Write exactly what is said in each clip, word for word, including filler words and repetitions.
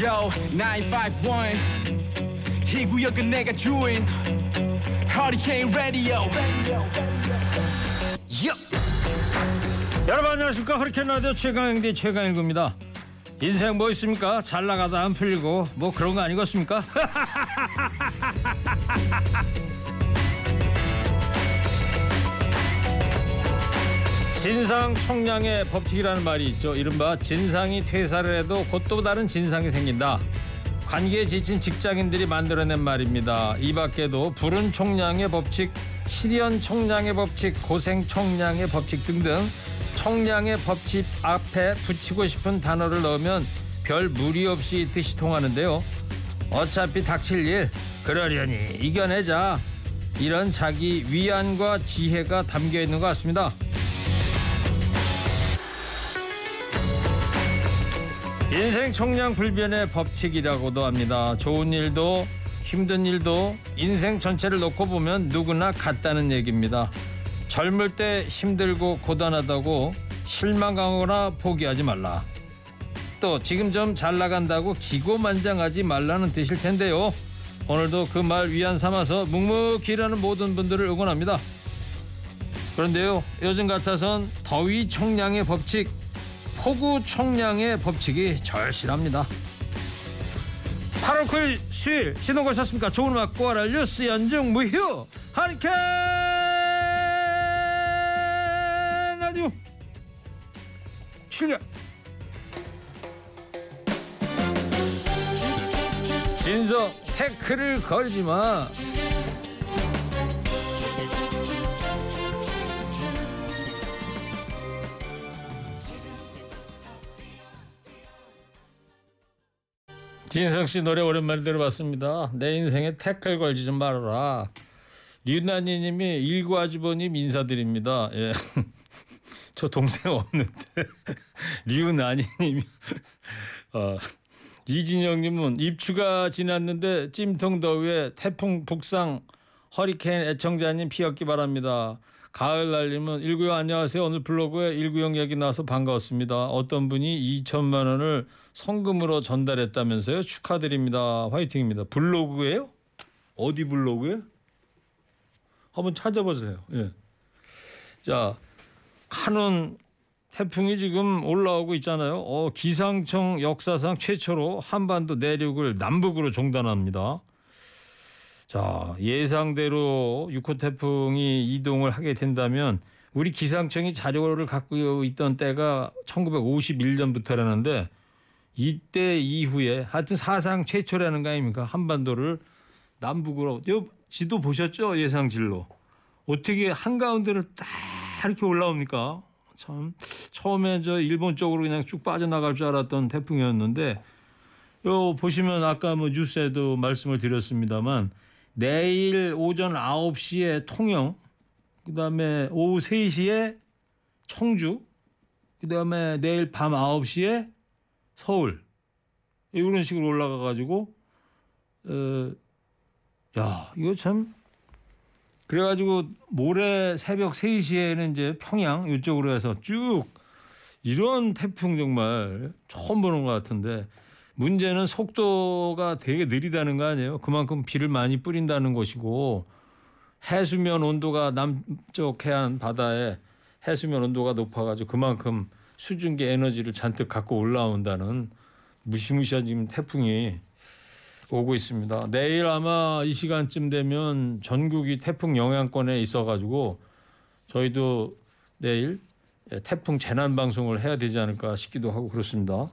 Yo, 구백오십일 이 구역은 내가 주인 Hurricane Radio. 여러분 안녕하십니까. 허리케인 라디오 최강영대 최강일구입니다. 인생 뭐 있습니까? 잘 나가다 안 풀리고 뭐 그런 거 아니겠습니까? 진상 총량의 법칙이라는 말이 있죠. 이른바 진상이 퇴사를 해도 곧 또 다른 진상이 생긴다. 관계에 지친 직장인들이 만들어낸 말입니다. 이 밖에도 불운 총량의 법칙, 실현 총량의 법칙, 고생 총량의 법칙 등등 총량의 법칙 앞에 붙이고 싶은 단어를 넣으면 별 무리 없이 뜻이 통하는데요. 어차피 닥칠 일, 그러려니 이겨내자. 이런 자기 위안과 지혜가 담겨 있는 것 같습니다. 인생 총량 불변의 법칙이라고도 합니다. 좋은 일도 힘든 일도 인생 전체를 놓고 보면 누구나 같다는 얘기입니다. 젊을 때 힘들고 고단하다고 실망하거나 포기하지 말라. 또 지금 좀 잘 나간다고 기고만장하지 말라는 뜻일 텐데요. 오늘도 그 말 위안 삼아서 묵묵히 일하는 모든 분들을 응원합니다. 그런데요, 요즘 같아선 더위 총량의 법칙, 폭우 총량의 법칙이 절실합니다. 팔월 구일 수요일 신호 거셨습니까? 좋은 음악 꼬아랄 뉴스 연중 무휴 하리케인 라디오 출격. 진서 태클을 걸지마. 진성씨 노래 오랜만에 들어봤습니다. 내 인생에 태클 걸지 좀 말아라. 유난히님이 일구 아주버님 인사드립니다. 예. 저 동생 없는데 류난이님. 어, 이진영님은 입추가 지났는데 찜통 더위에 태풍 북상 허리케인 애청자님 피었기 바랍니다. 가을날님은 일구영 안녕하세요. 오늘 블로그에 일구영 얘기 나와서 반가웠습니다. 어떤 분이 이천만 원을 성금으로 전달했다면서요. 축하드립니다. 화이팅입니다. 블로그예요? 어디 블로그에? 한번 찾아보세요. 예. 자, 한운 태풍이 지금 올라오고 있잖아요. 어, 기상청 역사상 최초로 한반도 내륙을 남북으로 종단합니다. 자, 예상대로 육 호 태풍이 이동을 하게 된다면 우리 기상청이 자료를 갖고 있던 때가 천구백오십일 년부터라는데 이때 이후에 하여튼 사상 최초라는 거 아닙니까? 한반도를 남북으로. 요 지도 보셨죠? 예상진로. 어떻게 한가운데를 딱 이렇게 올라옵니까? 참 처음에 저 일본 쪽으로 그냥 쭉 빠져나갈 줄 알았던 태풍이었는데 요 보시면 아까 뭐 뉴스에도 말씀을 드렸습니다만 내일 오전 아홉 시에 통영, 그다음에 오후 세 시에 청주, 그다음에 내일 밤 아홉 시에 서울, 이런 식으로 올라가가지고 어, 야 이거 참 그래가지고 모레 새벽 세 시에는 이제 평양 이쪽으로 해서 쭉. 이런 태풍 정말 처음 보는 것 같은데 문제는 속도가 되게 느리다는 거 아니에요. 그만큼 비를 많이 뿌린다는 것이고 해수면 온도가 남쪽 해안 바다에 해수면 온도가 높아가지고 그만큼 수증기 에너지를 잔뜩 갖고 올라온다는 무시무시한 지금 태풍이 오고 있습니다. 내일 아마 이 시간쯤 되면 전국이 태풍 영향권에 있어가지고 저희도 내일 태풍 재난방송을 해야 되지 않을까 싶기도 하고 그렇습니다.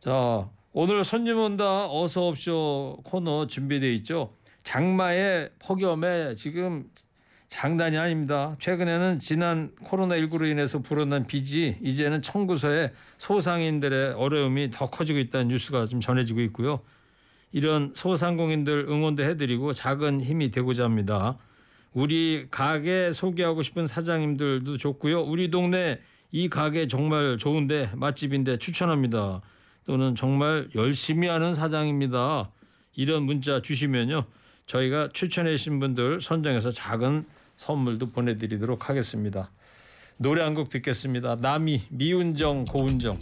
자, 오늘 손님 온다 어서옵쇼 코너 준비되어 있죠. 장마의 폭염에 지금 장난이 아닙니다. 최근에는 지난 코로나십구로 인해서 불어난 빚이 이제는 청구서에 소상인들의 어려움이 더 커지고 있다는 뉴스가 좀 전해지고 있고요. 이런 소상공인들 응원도 해드리고 작은 힘이 되고자 합니다. 우리 가게 소개하고 싶은 사장님들도 좋고요. 우리 동네 이 가게 정말 좋은데 맛집인데 추천합니다. 또는 정말 열심히 하는 사장입니다. 이런 문자 주시면요. 저희가 추천해 주신 분들 선정해서 작은 선물도 보내드리도록 하겠습니다. 노래 한 곡 듣겠습니다. 남이 미운정 고운정.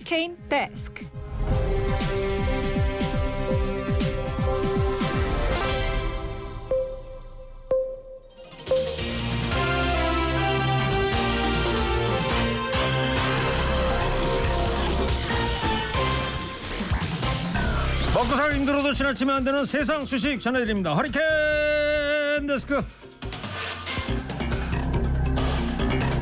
허리케인 데스크. 먹고 살기 힘들어도 지나치면 안 되는 세상 소식 전해드립니다. 허리케인 데스크.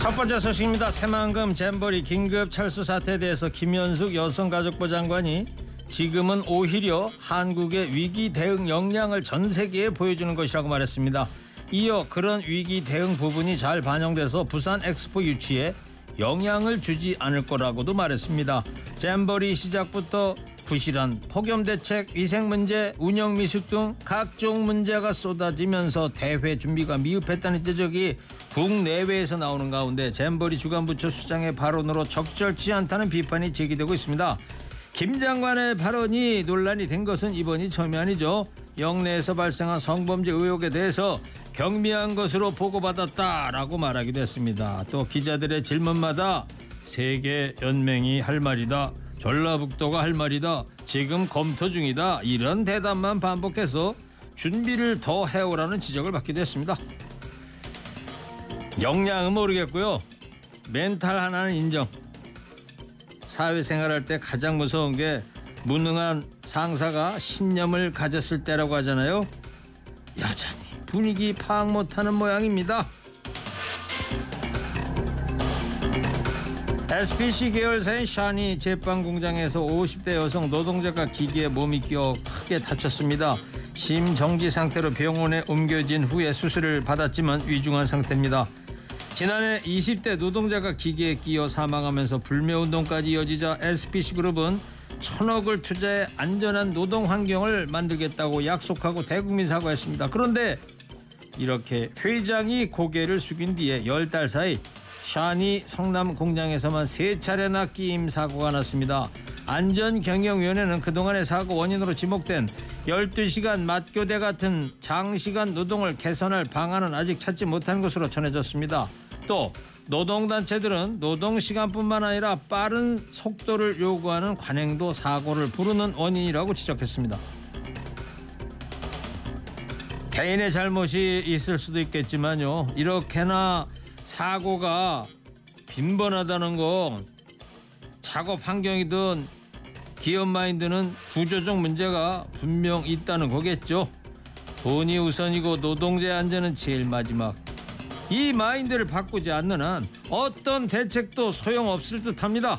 첫 번째 소식입니다. 새만금 잼버리 긴급 철수 사태에 대해서 김현숙 여성가족부 장관이 지금은 오히려 한국의 위기 대응 역량을 전 세계에 보여주는 것이라고 말했습니다. 이어 그런 위기 대응 부분이 잘 반영돼서 부산 엑스포 유치에 영향을 주지 않을 거라고도 말했습니다. 잼버리 시작부터 부실한 폭염 대책, 위생 문제, 운영 미숙 등 각종 문제가 쏟아지면서 대회 준비가 미흡했다는 지적이 국내외에서 나오는 가운데 잼버리 주관부처 수장의 발언으로 적절치 않다는 비판이 제기되고 있습니다. 김 장관의 발언이 논란이 된 것은 이번이 처음이 아니죠. 영내에서 발생한 성범죄 의혹에 대해서 경미한 것으로 보고받았다라고 말하기도 했습니다. 또 기자들의 질문마다 세계연맹이 할 말이다, 전라북도가 할 말이다, 지금 검토 중이다, 이런 대답만 반복해서 준비를 더 해오라는 지적을 받기도 했습니다. 역량은 모르겠고요, 멘탈 하나는 인정. 사회생활할 때 가장 무서운 게 무능한 상사가 신념을 가졌을 때라고 하잖아요. 여전히 분위기 파악 못하는 모양입니다. 에스피씨 계열사인 샤니 제빵 공장에서 오십 대 여성 노동자가 기계에 몸이 끼어 크게 다쳤습니다. 심정지 상태로 병원에 옮겨진 후에 수술을 받았지만 위중한 상태입니다. 지난해 이십 대 노동자가 기계에 끼어 사망하면서 불매운동까지 이어지자 에스피씨그룹은 천억을 투자해 안전한 노동 환경을 만들겠다고 약속하고 대국민 사과했습니다. 그런데 이렇게 회장이 고개를 숙인 뒤에 열 달 사이 샤니 성남 공장에서만 세 차례나 끼임 사고가 났습니다. 안전경영위원회는 그동안의 사고 원인으로 지목된 열두 시간 맞교대 같은 장시간 노동을 개선할 방안은 아직 찾지 못한 것으로 전해졌습니다. 또 노동단체들은 노동시간뿐만 아니라 빠른 속도를 요구하는 관행도 사고를 부르는 원인이라고 지적했습니다. 개인의 잘못이 있을 수도 있겠지만요, 이렇게나 사고가 빈번하다는 건 작업 환경이든 기업 마인드는 구조적 문제가 분명 있다는 거겠죠. 돈이 우선이고 노동자의 안전은 제일 마지막. 이 마인드를 바꾸지 않는 한 어떤 대책도 소용없을 듯합니다.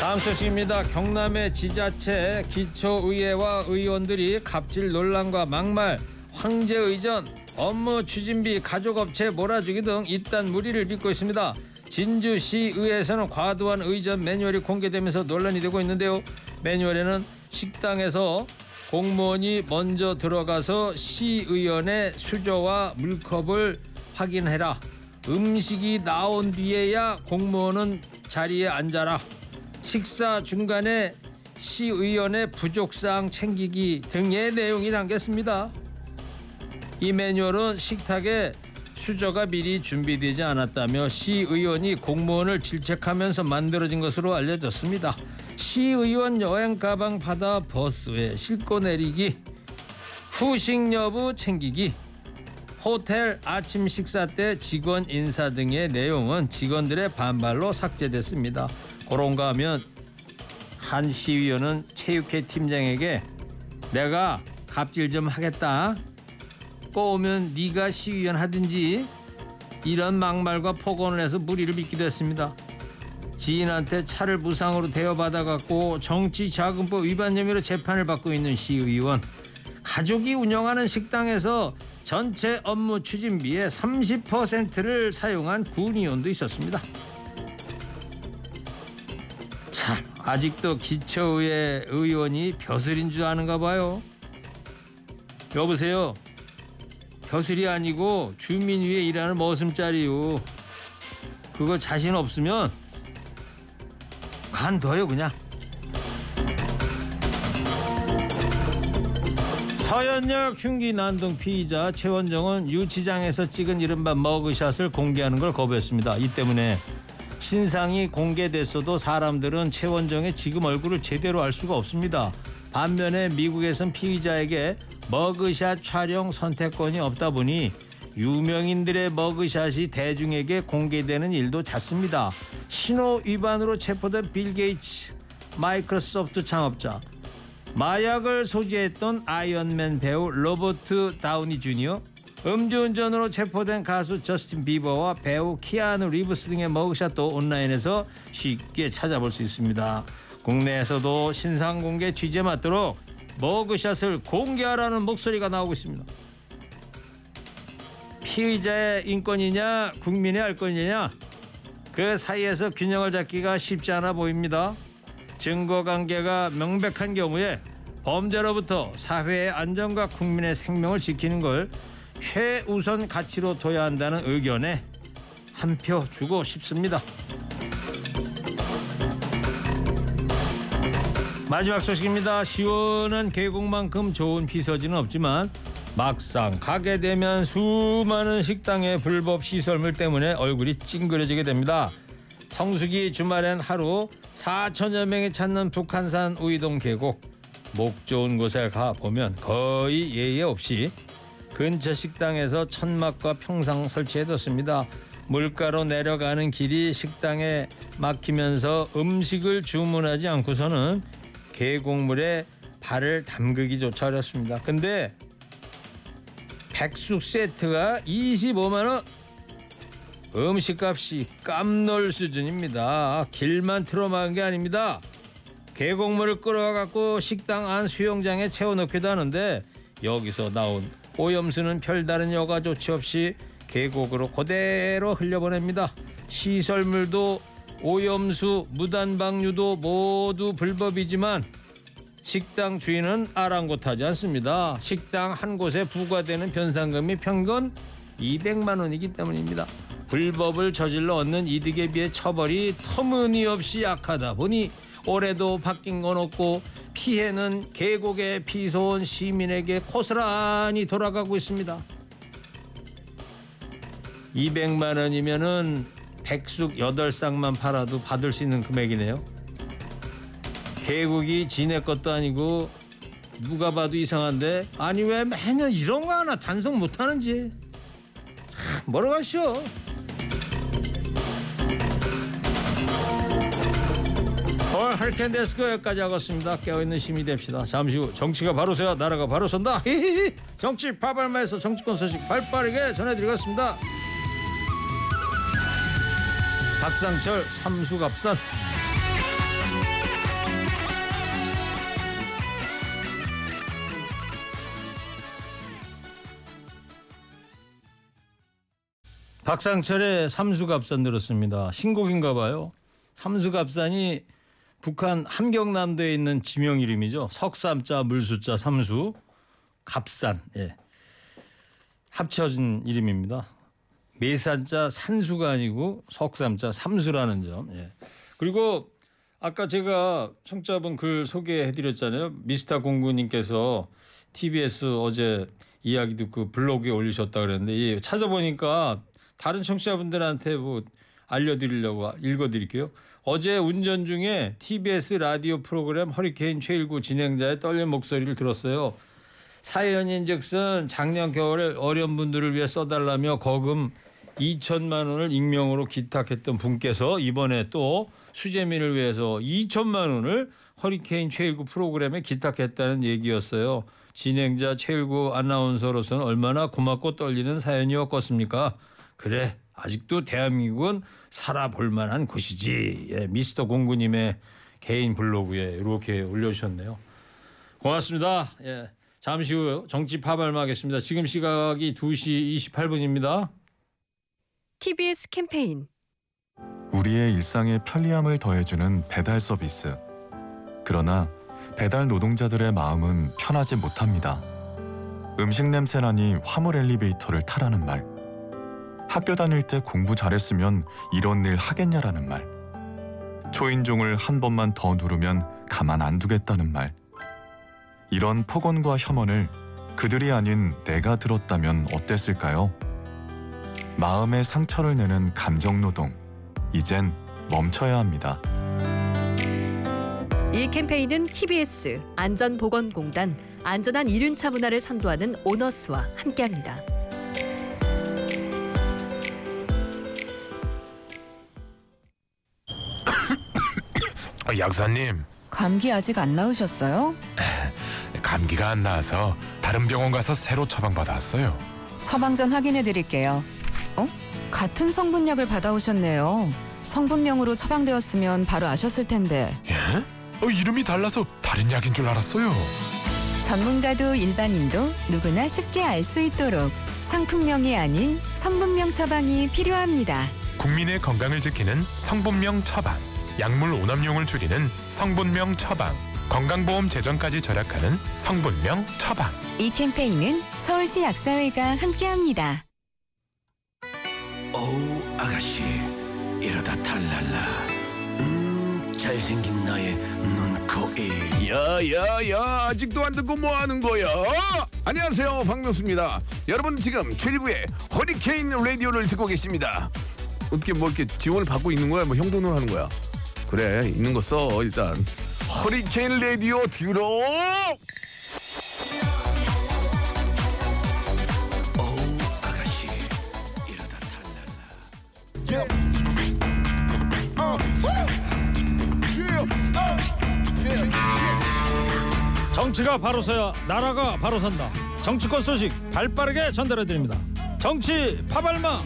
다음 소식입니다. 경남의 지자체 기초의회와 의원들이 갑질 논란과 막말, 황제의전, 업무 추진비, 가족업체 몰아주기 등 잇단 물의를 빚고 있습니다. 진주시의회에서는 과도한 의전 매뉴얼이 공개되면서 논란이 되고 있는데요. 매뉴얼에는 식당에서 공무원이 먼저 들어가서 시의원의 수저와 물컵을 확인해라, 음식이 나온 뒤에야 공무원은 자리에 앉아라, 식사 중간에 시의원의 부족사항 챙기기 등의 내용이 담겼습니다. 이 매뉴얼은 식탁에 수저가 미리 준비되지 않았다며 시의원이 공무원을 질책하면서 만들어진 것으로 알려졌습니다. 시의원 여행 가방 받아 버스에 싣고 내리기, 후식 여부 챙기기, 호텔 아침 식사 때 직원 인사 등의 내용은 직원들의 반발로 삭제됐습니다. 그런가 하면 한 시의원은 체육회 팀장에게 내가 갑질 좀 하겠다, 꼬우면 네가 시위원 하든지, 이런 막말과 폭언을 해서 물의를 빚기도 했습니다. 지인한테 차를 무상으로 대여받아갖고 정치자금법 위반 혐의로 재판을 받고 있는 시의원. 가족이 운영하는 식당에서 전체 업무 추진비의 삼십 퍼센트를 사용한 군의원도 있었습니다. 참, 아직도 기초의회 의원이 벼슬인 줄 아는가 봐요. 여보세요, 벼슬이 아니고 주민 위에 일하는 머슴짜리요. 그거 자신 없으면 간둬요 그냥. 서현역 흉기 난동 피의자 최원정은 유치장에서 찍은 이른바 머그샷을 공개하는 걸 거부했습니다. 이 때문에 신상이 공개됐어도 사람들은 최원정의 지금 얼굴을 제대로 알 수가 없습니다. 반면에 미국에선 피의자에게 머그샷 촬영 선택권이 없다 보니 유명인들의 머그샷이 대중에게 공개되는 일도 잦습니다. 신호 위반으로 체포된 빌 게이츠, 마이크로소프트 창업자, 마약을 소지했던 아이언맨 배우 로버트 다우니 주니어, 음주운전으로 체포된 가수 저스틴 비버와 배우 키아누 리브스 등의 머그샷도 온라인에서 쉽게 찾아볼 수 있습니다. 국내에서도 신상공개 취지에 맞도록 머그샷을 공개하라는 목소리가 나오고 있습니다. 피의자의 인권이냐 국민의 알 권리냐, 그 사이에서 균형을 잡기가 쉽지 않아 보입니다. 증거관계가 명백한 경우에 범죄로부터 사회의 안전과 국민의 생명을 지키는 걸 최우선 가치로 둬야 한다는 의견에 한 표 주고 싶습니다. 마지막 소식입니다. 시원한 계곡만큼 좋은 피서지는 없지만 막상 가게 되면 수많은 식당의 불법 시설물 때문에 얼굴이 찡그려지게 됩니다. 성수기 주말엔 하루 사천여 명이 찾는 북한산 우이동 계곡, 목 좋은 곳에 가보면 거의 예외 없이 근처 식당에서 천막과 평상 설치해뒀습니다. 물가로 내려가는 길이 식당에 막히면서 음식을 주문하지 않고서는 계곡물에 발을 담그기조차 어렵습니다. 근데 백숙 세트가 이십오만 원, 음식값이 깜놀 수준입니다. 길만 틀어막은 게 아닙니다. 계곡물을 끌어와갖고 식당 안 수영장에 채워넣기도 하는데 여기서 나온 오염수는 별다른 여과 조치 없이 계곡으로 그대로 흘려보냅니다. 시설물도 오염수, 무단방류도 모두 불법이지만 식당 주인은 아랑곳하지 않습니다. 식당 한 곳에 부과되는 변상금이 평균 이백만 원이기 때문입니다. 불법을 저질러 얻는 이득에 비해 처벌이 터무니없이 약하다 보니 올해도 바뀐 건 없고 피해는 계곡에 피서온 시민에게 고스란히 돌아가고 있습니다. 이백만 원이면은 백숙 여덟 쌍만 팔아도 받을 수 있는 금액이네요. 계곡이 지네 것도 아니고 누가 봐도 이상한데, 아니 왜 매년 이런 거 하나 단속 못하는지 뭐라고 하시오. 오늘 허리케인 데스크 여기까지 하겠습니다. 깨어있는 시민이 됩시다. 잠시 후 정치가 바로 서야 나라가 바로 선다. 히히히. 정치 파발마에서 정치권 소식 발빠르게 전해드리겠습니다. 박상철 삼수갑산. 박상철의 삼수갑산 들었습니다. 신곡인가 봐요. 삼수갑산이 북한 함경남도에 있는 지명 이름이죠. 석삼자, 물수자, 삼수, 갑산. 예. 합쳐진 이름입니다. 매산자 산수가 아니고 석삼자 삼수라는 점. 예. 그리고 아까 제가 청자분 글 소개해드렸잖아요. 미스터 공군님께서 티비에스 어제 이야기 듣고 블로그에 올리셨다 그랬는데, 예, 찾아보니까 다른 청취자분들한테 뭐 알려드리려고 읽어드릴게요. 어제 운전 중에 티비에스 라디오 프로그램 허리케인 최일구 진행자의 떨린 목소리를 들었어요. 사연인즉슨 작년 겨울에 어려운 분들을 위해 써달라며 거금 이천만 원을 익명으로 기탁했던 분께서 이번에 또 수재민을 위해서 이천만 원을 허리케인 최일구 프로그램에 기탁했다는 얘기였어요. 진행자 최일구 아나운서로서는 얼마나 고맙고 떨리는 사연이었겠습니까? 그래, 아직도 대한민국은 살아볼 만한 곳이지. 예, 미스터 공구님의 개인 블로그에 이렇게 올려주셨네요. 고맙습니다. 예, 잠시 후 정치 파발마하겠습니다. 지금 시각이 두 시 이십팔 분입니다. 티비에스 캠페인. 우리의 일상에 편리함을 더해주는 배달 서비스. 그러나 배달 노동자들의 마음은 편하지 못합니다. 음식 냄새나니 화물 엘리베이터를 타라는 말, 학교 다닐 때 공부 잘했으면 이런 일 하겠냐라는 말, 초인종을 한 번만 더 누르면 가만 안 두겠다는 말, 이런 폭언과 혐오를 그들이 아닌 내가 들었다면 어땠을까요? 마음에 상처를 내는 감정노동, 이젠 멈춰야 합니다. 이 캠페인은 티비에스, 안전보건공단, 안전한 일륜차 문화를 선도하는 오너스와 함께합니다. 약사님. 감기 아직 안 나으셨어요? 감기가 안 나아서 다른 병원 가서 새로 처방받아 왔어요. 처방전 확인해 드릴게요. 어? 같은 성분약을 받아오셨네요. 성분명으로 처방되었으면 바로 아셨을 텐데. 예? 어, 이름이 달라서 다른 약인 줄 알았어요. 전문가도 일반인도 누구나 쉽게 알 수 있도록 상품명이 아닌 성분명 처방이 필요합니다. 국민의 건강을 지키는 성분명 처방. 약물 오남용을 줄이는 성분명 처방. 건강보험 재정까지 절약하는 성분명 처방. 이 캠페인은 서울시 약사회가 함께합니다. 어우 아가씨, 이러다 탈랄라. 음, 잘생긴 나의 눈, 코, 입. 야야야, 아직도 안 듣고 뭐하는 거야? 안녕하세요, 박명수입니다. 여러분 지금 최일구의 허리케인 라디오를 듣고 계십니다. 어떻게 뭐 이렇게 지원을 받고 있는 거야? 뭐 형돈을 하는 거야? 그래, 있는 거 써. 일단 허리케인 라디오 들어. 어우 아가씨, 이러다 탈랄라. 정치가 바로 서야 나라가 바로 선다. 정치권 소식 발빠르게 전달해드립니다. 정치 파발마.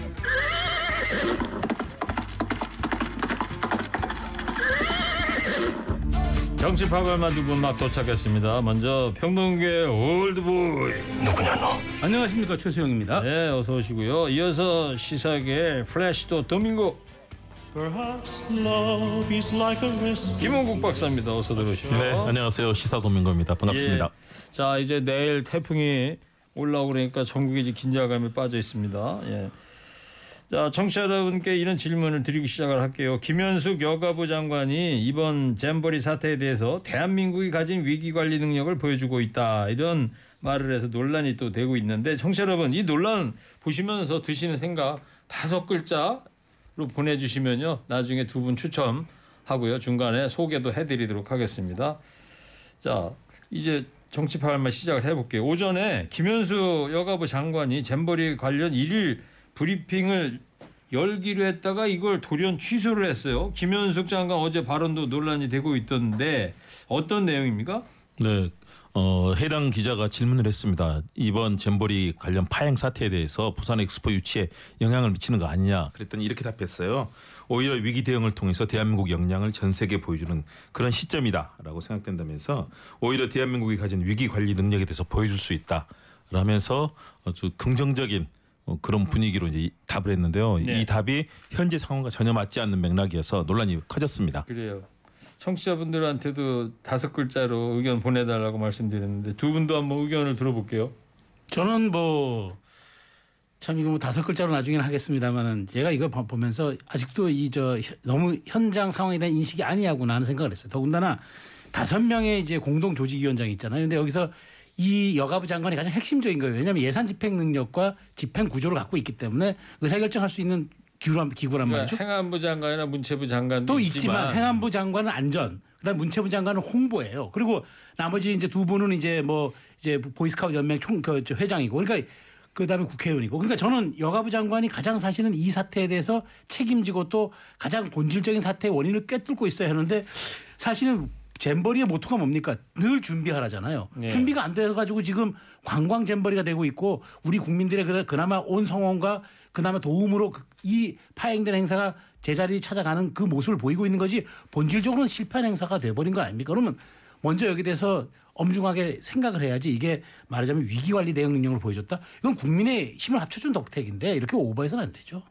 정치 파발마 두 분 막 도착했습니다. 먼저 평론계 올드보이. 누구냐 너? 안녕하십니까, 최수영입니다. 네, 어서 오시고요. 이어서 시사계 플래시도 도밍고. 김홍국 박사입니다. 어서 들어오십시오. 네, 안녕하세요. 시사 도민고입니다. 반갑습니다. 예, 자, 이제 내일 태풍이 올라오고 그러니까 전국이 이제 긴장감에 빠져 있습니다. 예. 자, 청취자 여러분께 이런 질문을 드리기 시작을 할게요. 김현숙 여가부 장관이 이번 잼버리 사태에 대해서 대한민국이 가진 위기관리 능력을 보여주고 있다, 이런 말을 해서 논란이 또 되고 있는데, 청취자 여러분 이 논란 보시면서 드시는 생각 다섯 글자 로 보내주시면요, 나중에 두 분 추첨하고요, 중간에 소개도 해드리도록 하겠습니다. 자, 이제 정치파발마 시작을 해볼게요. 오전에 김현수 여가부 장관이 잼버리 관련 일일 브리핑을 열기로 했다가 이걸 돌연 취소를 했어요. 김현숙 장관 어제 발언도 논란이 되고 있던데 어떤 내용입니까? 네, 어, 해당 기자가 질문을 했습니다. 이번 잼버리 관련 파행 사태에 대해서 부산 엑스포 유치에 영향을 미치는 거 아니냐 그랬더니 이렇게 답했어요. 오히려 위기 대응을 통해서 대한민국 역량을 전 세계에 보여주는 그런 시점이다라고 생각된다면서 오히려 대한민국이 가진 위기 관리 능력에 대해서 보여줄 수 있다라면서 아주 긍정적인 그런 분위기로 이제 답을 했는데요. 네. 이 답이 현재 상황과 전혀 맞지 않는 맥락이어서 논란이 커졌습니다. 그래요. 청취자분들한테도 다섯 글자로 의견 보내달라고 말씀드렸는데 두 분도 한번 의견을 들어볼게요. 저는 뭐 참 이거 뭐 다섯 글자로 나중에는 하겠습니다만은 제가 이거 보면서 아직도 이 저 너무 현장 상황에 대한 인식이 아니하구나 하는 생각을 했어요. 더군다나 다섯 명의 이제 공동 조직위원장이 있잖아요. 근데 여기서 이 여가부 장관이 가장 핵심적인 거예요. 왜냐하면 예산 집행 능력과 집행 구조를 갖고 있기 때문에 의사결정할 수 있는 기구란, 기구란 그러니까 말이죠. 행안부 장관이나 문체부 장관도 또 있지만, 있지만 행안부 장관은 안전, 그다음 문체부 장관은 홍보예요. 그리고 나머지 이제 두 분은 이제 뭐 이제 보이스카우트 연맹 총 그, 회장이고, 그러니까 그다음에 국회의원이고, 그러니까 저는 여가부 장관이 가장 사실은 이 사태에 대해서 책임지고 또 가장 본질적인 사태의 원인을 꿰뚫고 있어야 하는데, 사실은 잼버리의 모토가 뭡니까? 늘 준비하라잖아요. 예. 준비가 안 돼가지고 지금 관광 잼버리가 되고 있고, 우리 국민들의 그나마 온 성원과 그나마 도움으로 이 파행된 행사가 제자리 찾아가는 그 모습을 보이고 있는 거지, 본질적으로는 실패한 행사가 돼버린 거 아닙니까? 그러면 먼저 여기 대해서 엄중하게 생각을 해야지, 이게 말하자면 위기관리 대응 능력을 보여줬다? 이건 국민의 힘을 합쳐준 덕택인데 이렇게 오버해서는 안 되죠.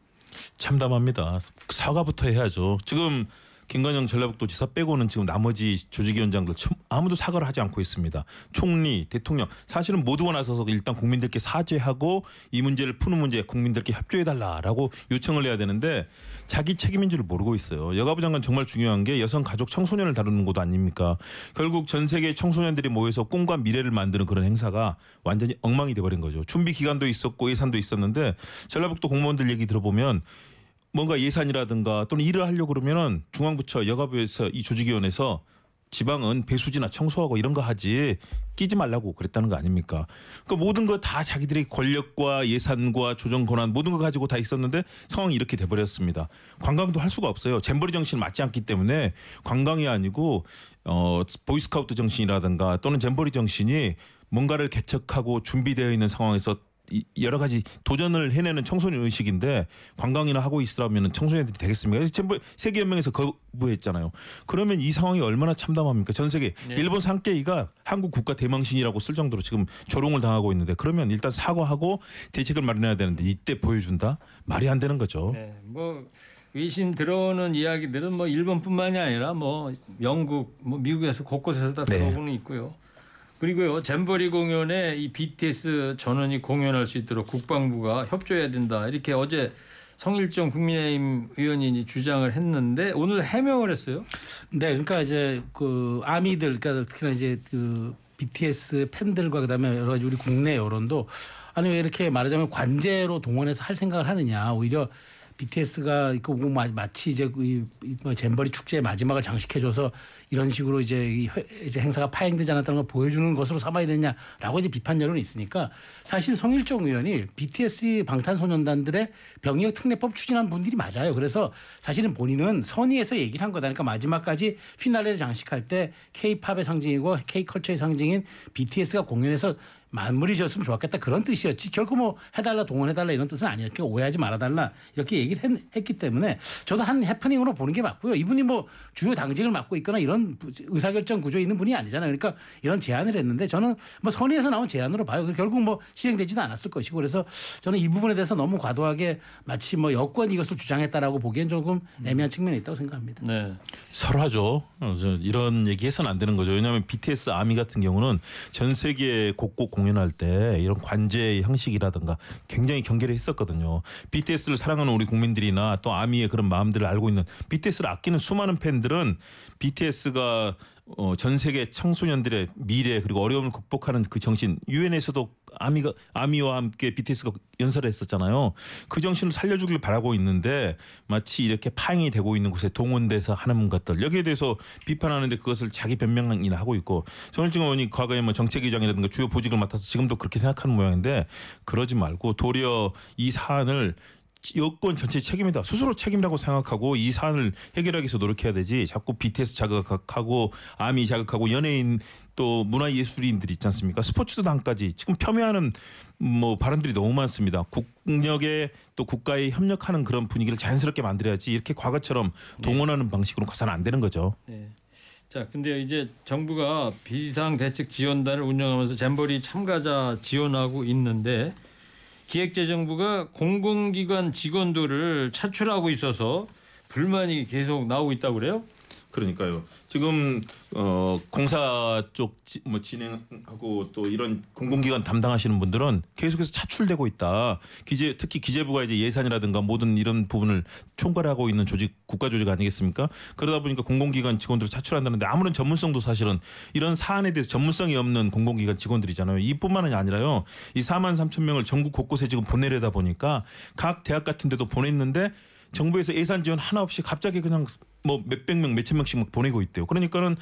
참담합니다. 사과부터 해야죠. 지금 김관영 전라북도지사 빼고는 지금 나머지 조직위원장들 아무도 사과를 하지 않고 있습니다. 총리, 대통령 사실은 모두가 나서서 일단 국민들께 사죄하고 이 문제를 푸는 문제 국민들께 협조해달라라고 요청을 해야 되는데 자기 책임인 줄 모르고 있어요. 여가부 장관 정말 중요한 게 여성, 가족, 청소년을 다루는 곳 아닙니까? 결국 전 세계 청소년들이 모여서 꿈과 미래를 만드는 그런 행사가 완전히 엉망이 돼버린 거죠. 준비 기간도 있었고 예산도 있었는데 전라북도 공무원들 얘기 들어보면 뭔가 예산이라든가 또는 일을 하려고 그러면은 중앙부처, 여가부에서 이 조직위원회에서 지방은 배수지나 청소하고 이런 거 하지 끼지 말라고 그랬다는 거 아닙니까? 그러니까 모든 거 다 자기들의 권력과 예산과 조정 권한 모든 거 가지고 다 있었는데 상황이 이렇게 돼버렸습니다. 관광도 할 수가 없어요. 잼버리 정신 맞지 않기 때문에 관광이 아니고 어, 보이스카우트 정신이라든가 또는 잼버리 정신이 뭔가를 개척하고 준비되어 있는 상황에서 여러 가지 도전을 해내는 청소년 의식인데 관광이나 하고 있으라면 청소년들이 되겠습니까? 세계연맹에서 거부했잖아요. 그러면 이 상황이 얼마나 참담합니까? 전 세계. 네. 일본 산케이가 한국 국가 대망신이라고 쓸 정도로 지금 조롱을 당하고 있는데 그러면 일단 사과하고 대책을 마련해야 되는데 이때 보여준다? 말이 안 되는 거죠. 네. 뭐 외신 들어오는 이야기들은 뭐 일본뿐만이 아니라 뭐 영국, 뭐 미국에서 곳곳에서 다 들어오고는 네. 있고요. 그리고요, 잼버리 공연에 이 비티에스 전원이 공연할 수 있도록 국방부가 협조해야 된다. 이렇게 어제 성일정 국민의힘 의원이 주장을 했는데 오늘 해명을 했어요. 네, 그러니까 이제 그 아미들, 그러니까 특히나 이제 그 비티에스 팬들과 그다음에 여러 가지 우리 국내 여론도 아니 왜 이렇게 말하자면 관제로 동원해서 할 생각을 하느냐. 오히려 비티에스가 이거 마치 이제 잼버리 축제의 마지막을 장식해줘서 이런 식으로 이제 행사가 파행되지 않았다는 걸 보여주는 것으로 삼아야 되냐라고 이제 비판 여론이 있으니까 사실 성일종 의원이 비티에스 방탄소년단들의 병역 특례법 추진한 분들이 맞아요. 그래서 사실은 본인은 선의에서 얘기를 한 거다. 그러니까 마지막까지 피날레를 장식할 때 K-팝의 상징이고 K-컬처의 상징인 비티에스가 공연에서 만물이 지었으면 좋았겠다 그런 뜻이었지 결코 뭐 해달라 동원해달라 이런 뜻은 아니었고 오해하지 말아달라 이렇게 얘기를 했, 했기 때문에 저도 한 해프닝으로 보는 게 맞고요. 이분이 뭐 주요 당직을 맡고 있거나 이런 의사결정 구조에 있는 분이 아니잖아요. 그러니까 이런 제안을 했는데 저는 뭐 선의에서 나온 제안으로 봐요. 결국 뭐 실행되지도 않았을 것이고 그래서 저는 이 부분에 대해서 너무 과도하게 마치 뭐 여권이 이것을 주장했다라고 보기엔 조금 애매한 측면이 있다고 생각합니다. 네, 설화죠. 이런 얘기해서는 안 되는 거죠. 왜냐하면 비티에스 아미 같은 경우는 전 세계 곳곳 공연할 때 이런 관제의 형식이라든가 굉장히 경계를 했었거든요. 비티에스를 사랑하는 우리 국민들이나 또 아미의 그런 마음들을 알고 있는 비티에스를 아끼는 수많은 팬들은 비티에스가 어, 전 세계 청소년들의 미래 그리고 어려움을 극복하는 그 정신 유엔에서도 아미가, 아미와 함께 비티에스가 연설을 했었잖아요. 그 정신을 살려주길 바라고 있는데 마치 이렇게 파행이 되고 있는 곳에 동원돼서 하는 것들 여기에 대해서 비판하는데 그것을 자기 변명이나 하고 있고 정일정 의원이 과거에 뭐 정책위원장이라든가 주요 보직을 맡아서 지금도 그렇게 생각하는 모양인데 그러지 말고 도리어 이 사안을 여권 전체 책임이다. 스스로 책임이라고 생각하고 이 사안을 해결하기 위해서 노력해야 되지. 자꾸 비티에스 자극하고 아미 자극하고 연예인 또 문화예술인들이 있지 않습니까? 스포츠단까지 지금 폄훼하는 뭐 발언들이 너무 많습니다. 국력에 또 국가에 협력하는 그런 분위기를 자연스럽게 만들어야지 이렇게 과거처럼 동원하는 네. 방식으로 가서는 안 되는 거죠. 네. 자, 근데 이제 정부가 비상대책지원단을 운영하면서 잼버리 참가자 지원하고 있는데 기획재정부가 공공기관 직원들을 차출하고 있어서 불만이 계속 나오고 있다고 그래요? 그러니까요. 지금 어, 공사 쪽 지, 뭐 진행하고 또 이런 공공기관 담당하시는 분들은 계속해서 차출되고 있다. 기재, 특히 기재부가 이제 예산이라든가 모든 이런 부분을 총괄하고 있는 조직 국가 조직 아니겠습니까? 그러다 보니까 공공기관 직원들을 차출한다는데 아무런 전문성도 사실은 이런 사안에 대해서 전문성이 없는 공공기관 직원들이잖아요. 이뿐만이 아니라요. 이 사만 삼천 명을 전국 곳곳에 지금 보내려다 보니까 각 대학 같은 데도 보냈는데 정부에서 예산 지원 하나 없이 갑자기 그냥 뭐 몇백 명, 몇천 명씩 막 보내고 있대요. 그러니까는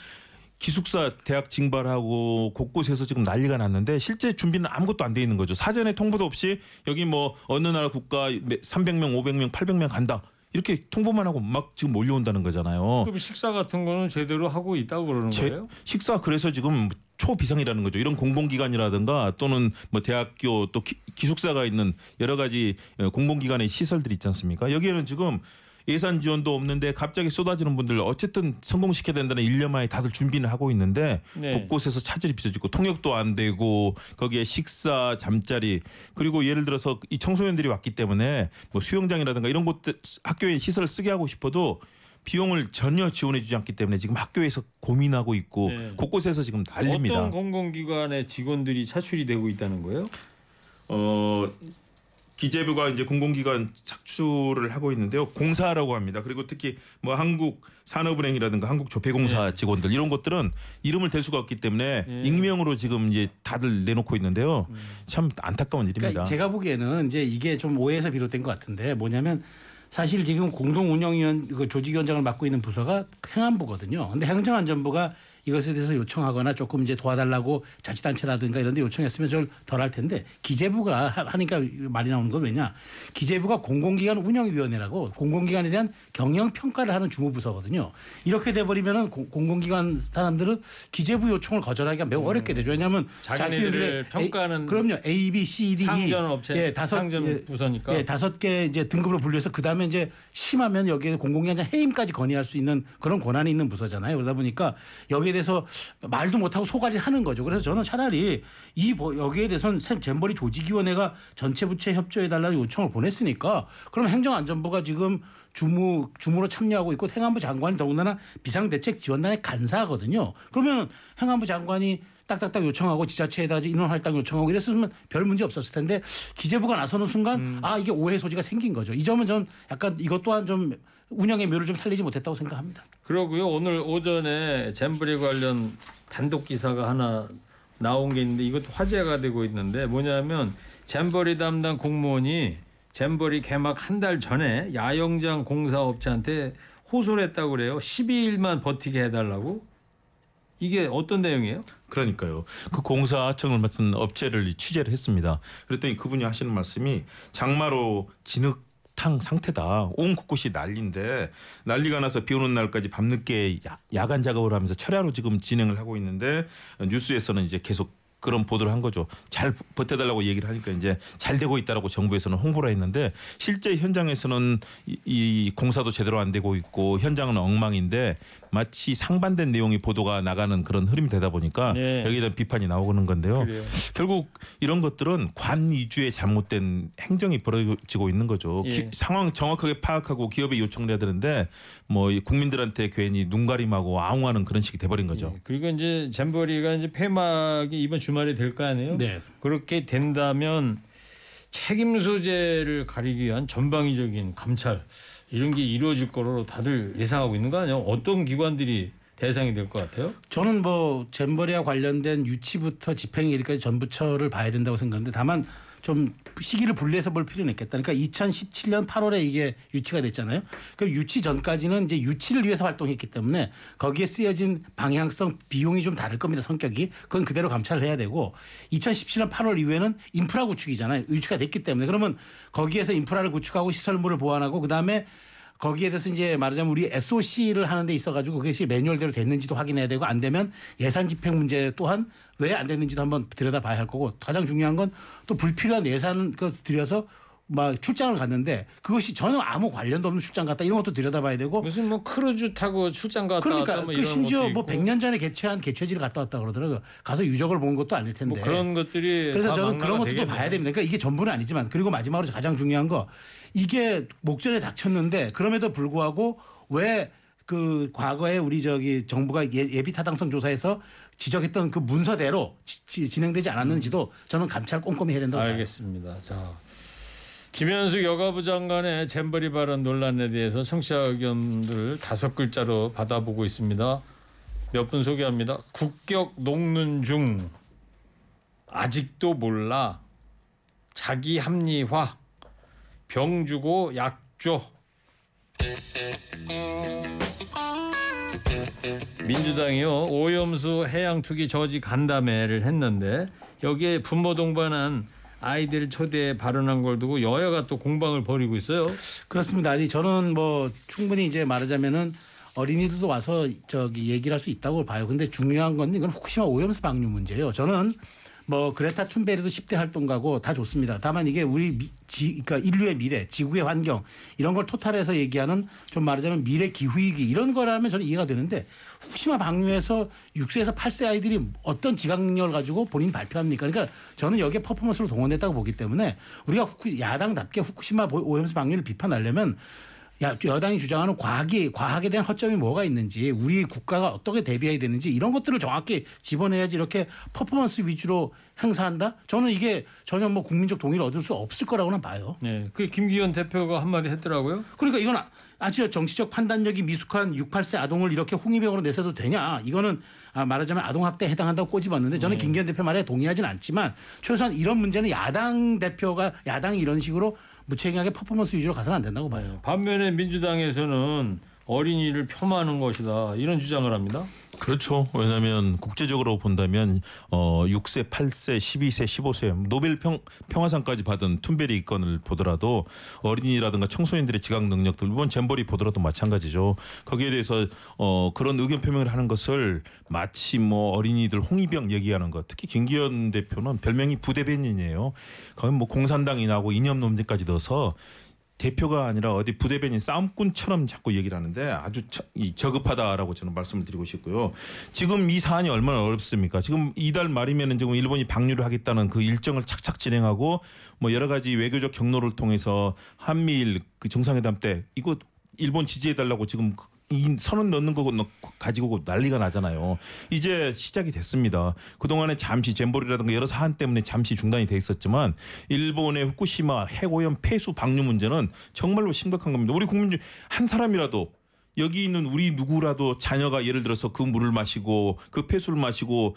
기숙사 대학 징발하고 곳곳에서 지금 난리가 났는데 실제 준비는 아무것도 안 돼 있는 거죠. 사전에 통보도 없이 여기 뭐 어느 나라 국가 삼백 명, 오백 명, 팔백 명 간다. 이렇게 통보만 하고 막 지금 몰려온다는 거잖아요. 그럼 식사 같은 거는 제대로 하고 있다고 그러는 제, 거예요? 식사 그래서 지금 초비상이라는 거죠. 이런 공공기관이라든가 또는 뭐 대학교 또 기, 기숙사가 있는 여러 가지 공공기관의 시설들이 있지 않습니까? 여기에는 지금 예산 지원도 없는데 갑자기 쏟아지는 분들 어쨌든 성공시켜야 된다는 일념하에 다들 준비는 하고 있는데 네. 곳곳에서 차질이 빚어지고 통역도 안 되고 거기에 식사, 잠자리 그리고 예를 들어서 이 청소년들이 왔기 때문에 뭐 수영장이라든가 이런 곳들 학교에 시설을 쓰게 하고 싶어도 비용을 전혀 지원해주지 않기 때문에 지금 학교에서 고민하고 있고 네. 곳곳에서 지금 달립니다. 어떤 공공기관의 직원들이 차출이 되고 있다는 거예요? 어, 기재부가 이제 공공기관 착출을 하고 있는데요. 공사라고 합니다. 그리고 특히 뭐 한국 산업은행이라든가 한국 조폐공사 네. 직원들 이런 것들은 이름을 댈 수가 없기 때문에 네. 익명으로 지금 이제 다들 내놓고 있는데요. 음. 참 안타까운 일입니다. 그러니까 제가 보기에는 이제 이게 좀 오해에서 비롯된 것 같은데 뭐냐면. 사실 지금 공동운영위원 그 조직위원장을 맡고 있는 부서가 행안부거든요. 근데 행정안전부가 이것에 대해서 요청하거나 조금 이제 도와달라고 자치단체라든가 이런 데 요청했으면 좀 덜 할 텐데 기재부가 하니까 말이 나오는 건 왜냐. 기재부가 공공기관 운영위원회라고 공공기관에 대한 경영평가를 하는 주무부서거든요. 이렇게 돼버리면 공공기관 사람들은 기재부 요청을 거절하기가 매우 음, 어렵게 되죠. 왜냐하면 자기들을 평가하는. A, 그럼요. A, B, C, D, E. 상전업체. 예, 다섯, 상전 부서니까. 예, 다섯 개 이제 등급으로 분류해서 그다음에 이제 심하면 여기에 공공기관장 해임까지 건의할 수 있는 그런 권한이 있는 부서잖아요. 그러다 보니까 여기에 그래서 말도 못하고 소갈이 하는 거죠. 그래서 저는 차라리 이 여기에 대해서는 잼버리 조직위원회가 전체 부처에 협조해달라는 요청을 보냈으니까 그럼 행정안전부가 지금 주무, 주무로 참여하고 있고 행안부 장관이 더군다나 비상대책지원단에 간사하거든요. 그러면 행안부 장관이 딱딱딱 요청하고 지자체에다가 인원할당 요청하고 이랬으면 별 문제 없었을 텐데 기재부가 나서는 순간 음. 아 이게 오해 소지가 생긴 거죠. 이 점은 전 약간 이것 또한 좀 운영의 묘를 좀 살리지 못했다고 생각합니다. 그러고요. 오늘 오전에 잼버리 관련 단독 기사가 하나 나온 게 있는데 이것도 화제가 되고 있는데 뭐냐면 잼버리 담당 공무원이 잼버리 개막 한 달 전에 야영장 공사업체한테 호소를 했다고 그래요. 십이 일만 버티게 해달라고. 이게 어떤 내용이에요? 그러니까요. 그 공사 하청을 맡은 업체를 취재를 했습니다. 그랬더니 그분이 하시는 말씀이 장마로 진흙 탕 상태다. 온 곳곳이 난리인데 난리가 나서 비 오는 날까지 밤늦게 야, 야간 작업을 하면서 철야로 지금 진행을 하고 있는데 뉴스에서는 이제 계속 그런 보도를 한 거죠. 잘 버텨달라고 얘기를 하니까 이제 잘 되고 있다라고 정부에서는 홍보를 했는데 실제 현장에서는 이, 이 공사도 제대로 안 되고 있고 현장은 엉망인데 마치 상반된 내용이 보도가 나가는 그런 흐름이 되다 보니까 네. 여기에 대한 비판이 나오는 건데요. 그래요. 결국 이런 것들은 관 위주의 잘못된 행정이 벌어지고 있는 거죠. 예. 기, 상황 정확하게 파악하고 기업에 요청을 해야 되는데 뭐 국민들한테 괜히 눈가림하고 아웅하는 그런 식이 돼버린 거죠. 예. 그리고 이제 잼버리가 이제 폐막이 이번 주 주말이 될 거 아니에요? 네. 그렇게 된다면 책임 소재를 가리기 위한 전방위적인 감찰 이런 게 이루어질 거로 다들 예상하고 있는 거 아니에요? 어떤 기관들이 대상이 될 것 같아요? 저는 뭐 잼버리와 관련된 유치부터 집행일까지 전부처를 봐야 된다고 생각하는데 다만 좀 시기를 분리해서 볼 필요는 있겠다. 그러니까 이천십칠 년 팔월에 이게 유치가 됐잖아요. 그럼 유치 전까지는 이제 유치를 위해서 활동했기 때문에 거기에 쓰여진 방향성 비용이 좀 다를 겁니다. 성격이. 그건 그대로 감찰을 해야 되고 이천십칠 년 팔월 이후에는 인프라 구축이잖아요. 유치가 됐기 때문에. 그러면 거기에서 인프라를 구축하고 시설물을 보완하고 그다음에 거기에 대해서 이제 말하자면 우리 에스오씨를 하는 데 있어가지고 그것이 매뉴얼대로 됐는지도 확인해야 되고 안 되면 예산 집행 문제 또한 왜 안 됐는지도 한번 들여다봐야 할 거고 가장 중요한 건 또 불필요한 예산을 들여서 막 출장을 갔는데 그것이 전혀 아무 관련도 없는 출장 갔다 이런 것도 들여다봐야 되고 무슨 뭐 크루즈 타고 출장 갔다 그러니까 왔다 뭐 이런 심지어 뭐 백 년 전에 개최한 개최지를 갔다 왔다 그러더라고요. 가서 유적을 본 것도 아닐 텐데 뭐 그런 것들이 그래서 저는 그런 것도 봐야 됩니다. 그러니까 이게 전부는 아니지만 그리고 마지막으로 가장 중요한 거 이게 목전에 닥쳤는데 그럼에도 불구하고 왜 그 과거에 우리 저기 정부가 예비 타당성 조사에서 지적했던 그 문서대로 지, 지, 진행되지 않았는지도 저는 감찰 꼼꼼히 해야 된다고 알겠습니다. 봐요. 자. 김현숙 여가부 장관의 잼버리 발언 논란에 대해서 청취자 의견들 다섯 글자로 받아보고 있습니다. 몇 분 소개합니다. 국격 녹는 중, 아직도 몰라, 자기 합리화, 병 주고 약 줘. 민주당이요. 오염수 해양 투기 저지 간담회를 했는데 여기에 분모 동반한 아이들 초대에 발언한 걸 두고 여야가 또 공방을 벌이고 있어요. 그렇습니다. 아니 저는 뭐 충분히 이제 말하자면은 어린이들도 와서 저기 얘기를 할 수 있다고 봐요. 근데 중요한 건 이건 후쿠시마 오염수 방류 문제예요. 저는 뭐 그레타 툰베리도 십 대 활동가고 다 좋습니다. 다만 이게 우리 미, 지, 그러니까 인류의 미래, 지구의 환경 이런 걸 토탈해서 얘기하는 좀 말하자면 미래 기후위기 이런 거라면 저는 이해가 되는데 후쿠시마 방류에서 육 세에서 팔 세 아이들이 어떤 지각력을 가지고 본인 발표합니까? 그러니까 저는 여기에 퍼포먼스로 동원했다고 보기 때문에 우리가 후쿠, 야당답게 후쿠시마 오염수 방류를 비판하려면 야, 여당이 주장하는 과학이, 과학에 대한 허점이 뭐가 있는지, 우리 국가가 어떻게 대비해야 되는지 이런 것들을 정확히 집어내야지 이렇게 퍼포먼스 위주로 행사한다? 저는 이게 전혀 뭐 국민적 동의를 얻을 수 없을 거라고는 봐요. 네, 그게 김기현 대표가 한마디 했더라고요. 그러니까 이건 아주 정치적 판단력이 미숙한 육, 팔 세 아동을 이렇게 홍위병으로 내세도 되냐. 이거는 말하자면 아동학대에 해당한다고 꼬집었는데 저는 네. 김기현 대표 말에 동의하진 않지만 최소한 이런 문제는 야당 대표가, 야당이 이런 식으로 무책임하게 퍼포먼스 위주로 가서는 안 된다고 봐요. 반면에 민주당에서는 어린이를 폄하하는 것이다 이런 주장을 합니다. 그렇죠. 왜냐하면 국제적으로 본다면 어, 육 세, 팔 세, 십이 세, 십오 세 노벨 평, 평화상까지 받은 툰베리 건을 보더라도 어린이라든가 청소년들의 지각 능력들 이번 잼버리 보더라도 마찬가지죠. 거기에 대해서 어, 그런 의견 표명을 하는 것을 마치 뭐 어린이들 홍위병 얘기하는 것. 특히 김기현 대표는 별명이 부대변인이에요. 거기 뭐 공산당이나고 이념 논쟁까지 넣어서 대표가 아니라 어디 부대변인 싸움꾼처럼 자꾸 얘기를 하는데 아주 저급하다라고 저는 말씀을 드리고 싶고요. 지금 이 사안이 얼마나 어렵습니까? 지금 이달 말이면 지금 일본이 방류를 하겠다는 그 일정을 착착 진행하고 뭐 여러 가지 외교적 경로를 통해서 한미일 그 정상회담 때 이거 일본 지지해달라고 지금 이 선언 넣는 거 가지고 난리가 나잖아요. 이제 시작이 됐습니다. 그동안에 잠시 잼버리라든가 여러 사안 때문에 잠시 중단이 돼 있었지만 일본의 후쿠시마 핵오염 폐수 방류 문제는 정말로 심각한 겁니다. 우리 국민 중 한 사람이라도 여기 있는 우리 누구라도 자녀가 예를 들어서 그 물을 마시고 그 폐수를 마시고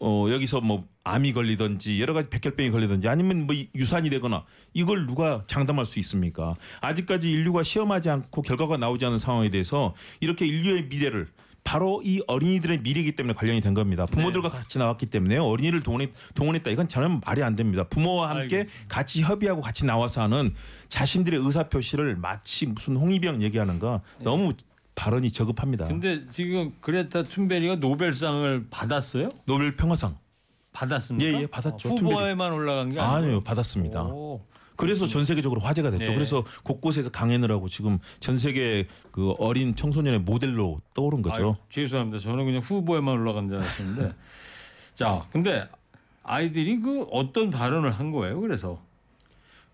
어 여기서 뭐 암이 걸리든지 여러 가지 백혈병이 걸리든지 아니면 뭐 유산이 되거나 이걸 누가 장담할 수 있습니까? 아직까지 인류가 시험하지 않고 결과가 나오지 않은 상황에 대해서 이렇게 인류의 미래를 바로 이 어린이들의 미래이기 때문에 관련이 된 겁니다. 부모들과 네. 같이 나왔기 때문에 어린이를 동원했, 동원했다. 이건 저는 말이 안 됩니다. 부모와 함께 알겠습니다. 같이 협의하고 같이 나와서 하는 자신들의 의사표시를 마치 무슨 홍위병 얘기하는가 네. 너무 발언이 저급합니다. 근데 지금 그레타 툰베리가 노벨상을 받았어요? 노벨 평화상 받았습니까? 예예 예, 받았죠. 아, 후보에만 올라간 게 아니에요? 아니요 받았습니다. 오. 그래서 전 세계적으로 화제가 됐죠. 네. 그래서 곳곳에서 강연을 하고 지금 전 세계 그 어린 청소년의 모델로 떠오른 거죠. 아, 죄송합니다. 저는 그냥 후보에만 올라간 줄 알았는데 자 근데 아이들이 그 어떤 발언을 한 거예요? 그래서